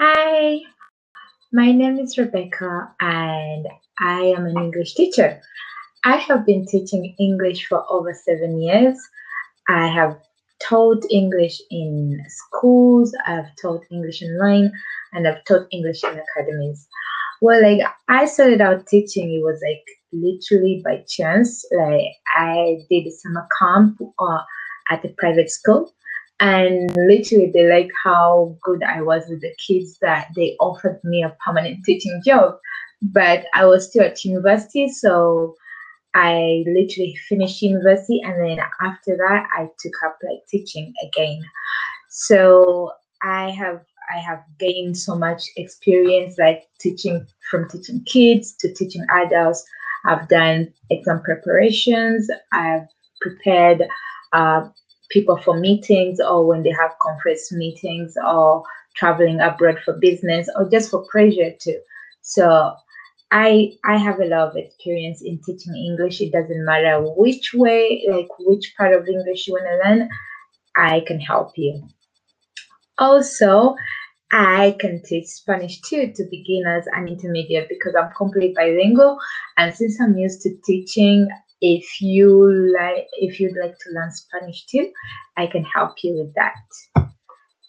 Hi, my name is Rebecca and I am an English teacher. I have been teaching English for over 7 years. I have taught English in schools, I've taught English online, and I've taught English in academies. Well, I started out teaching, it was literally by chance. I did a summer camp at a private school. And literally they liked how good I was with the kids that they offered me a permanent teaching job. But I was still at university, so I literally finished university, and then after that I took up teaching again. So I have gained so much experience, teaching, from teaching kids to teaching adults. I've done exam preparations, I've prepared people for meetings, or when they have conference meetings, or traveling abroad for business, or just for pleasure too. So I have a lot of experience in teaching English. It doesn't matter which way, which part of English you want to learn, I can help you. Also, I can teach Spanish too, to beginners and intermediate, because I'm completely bilingual. And since I'm used to teaching, if you'd like to learn Spanish too, I can help you with that.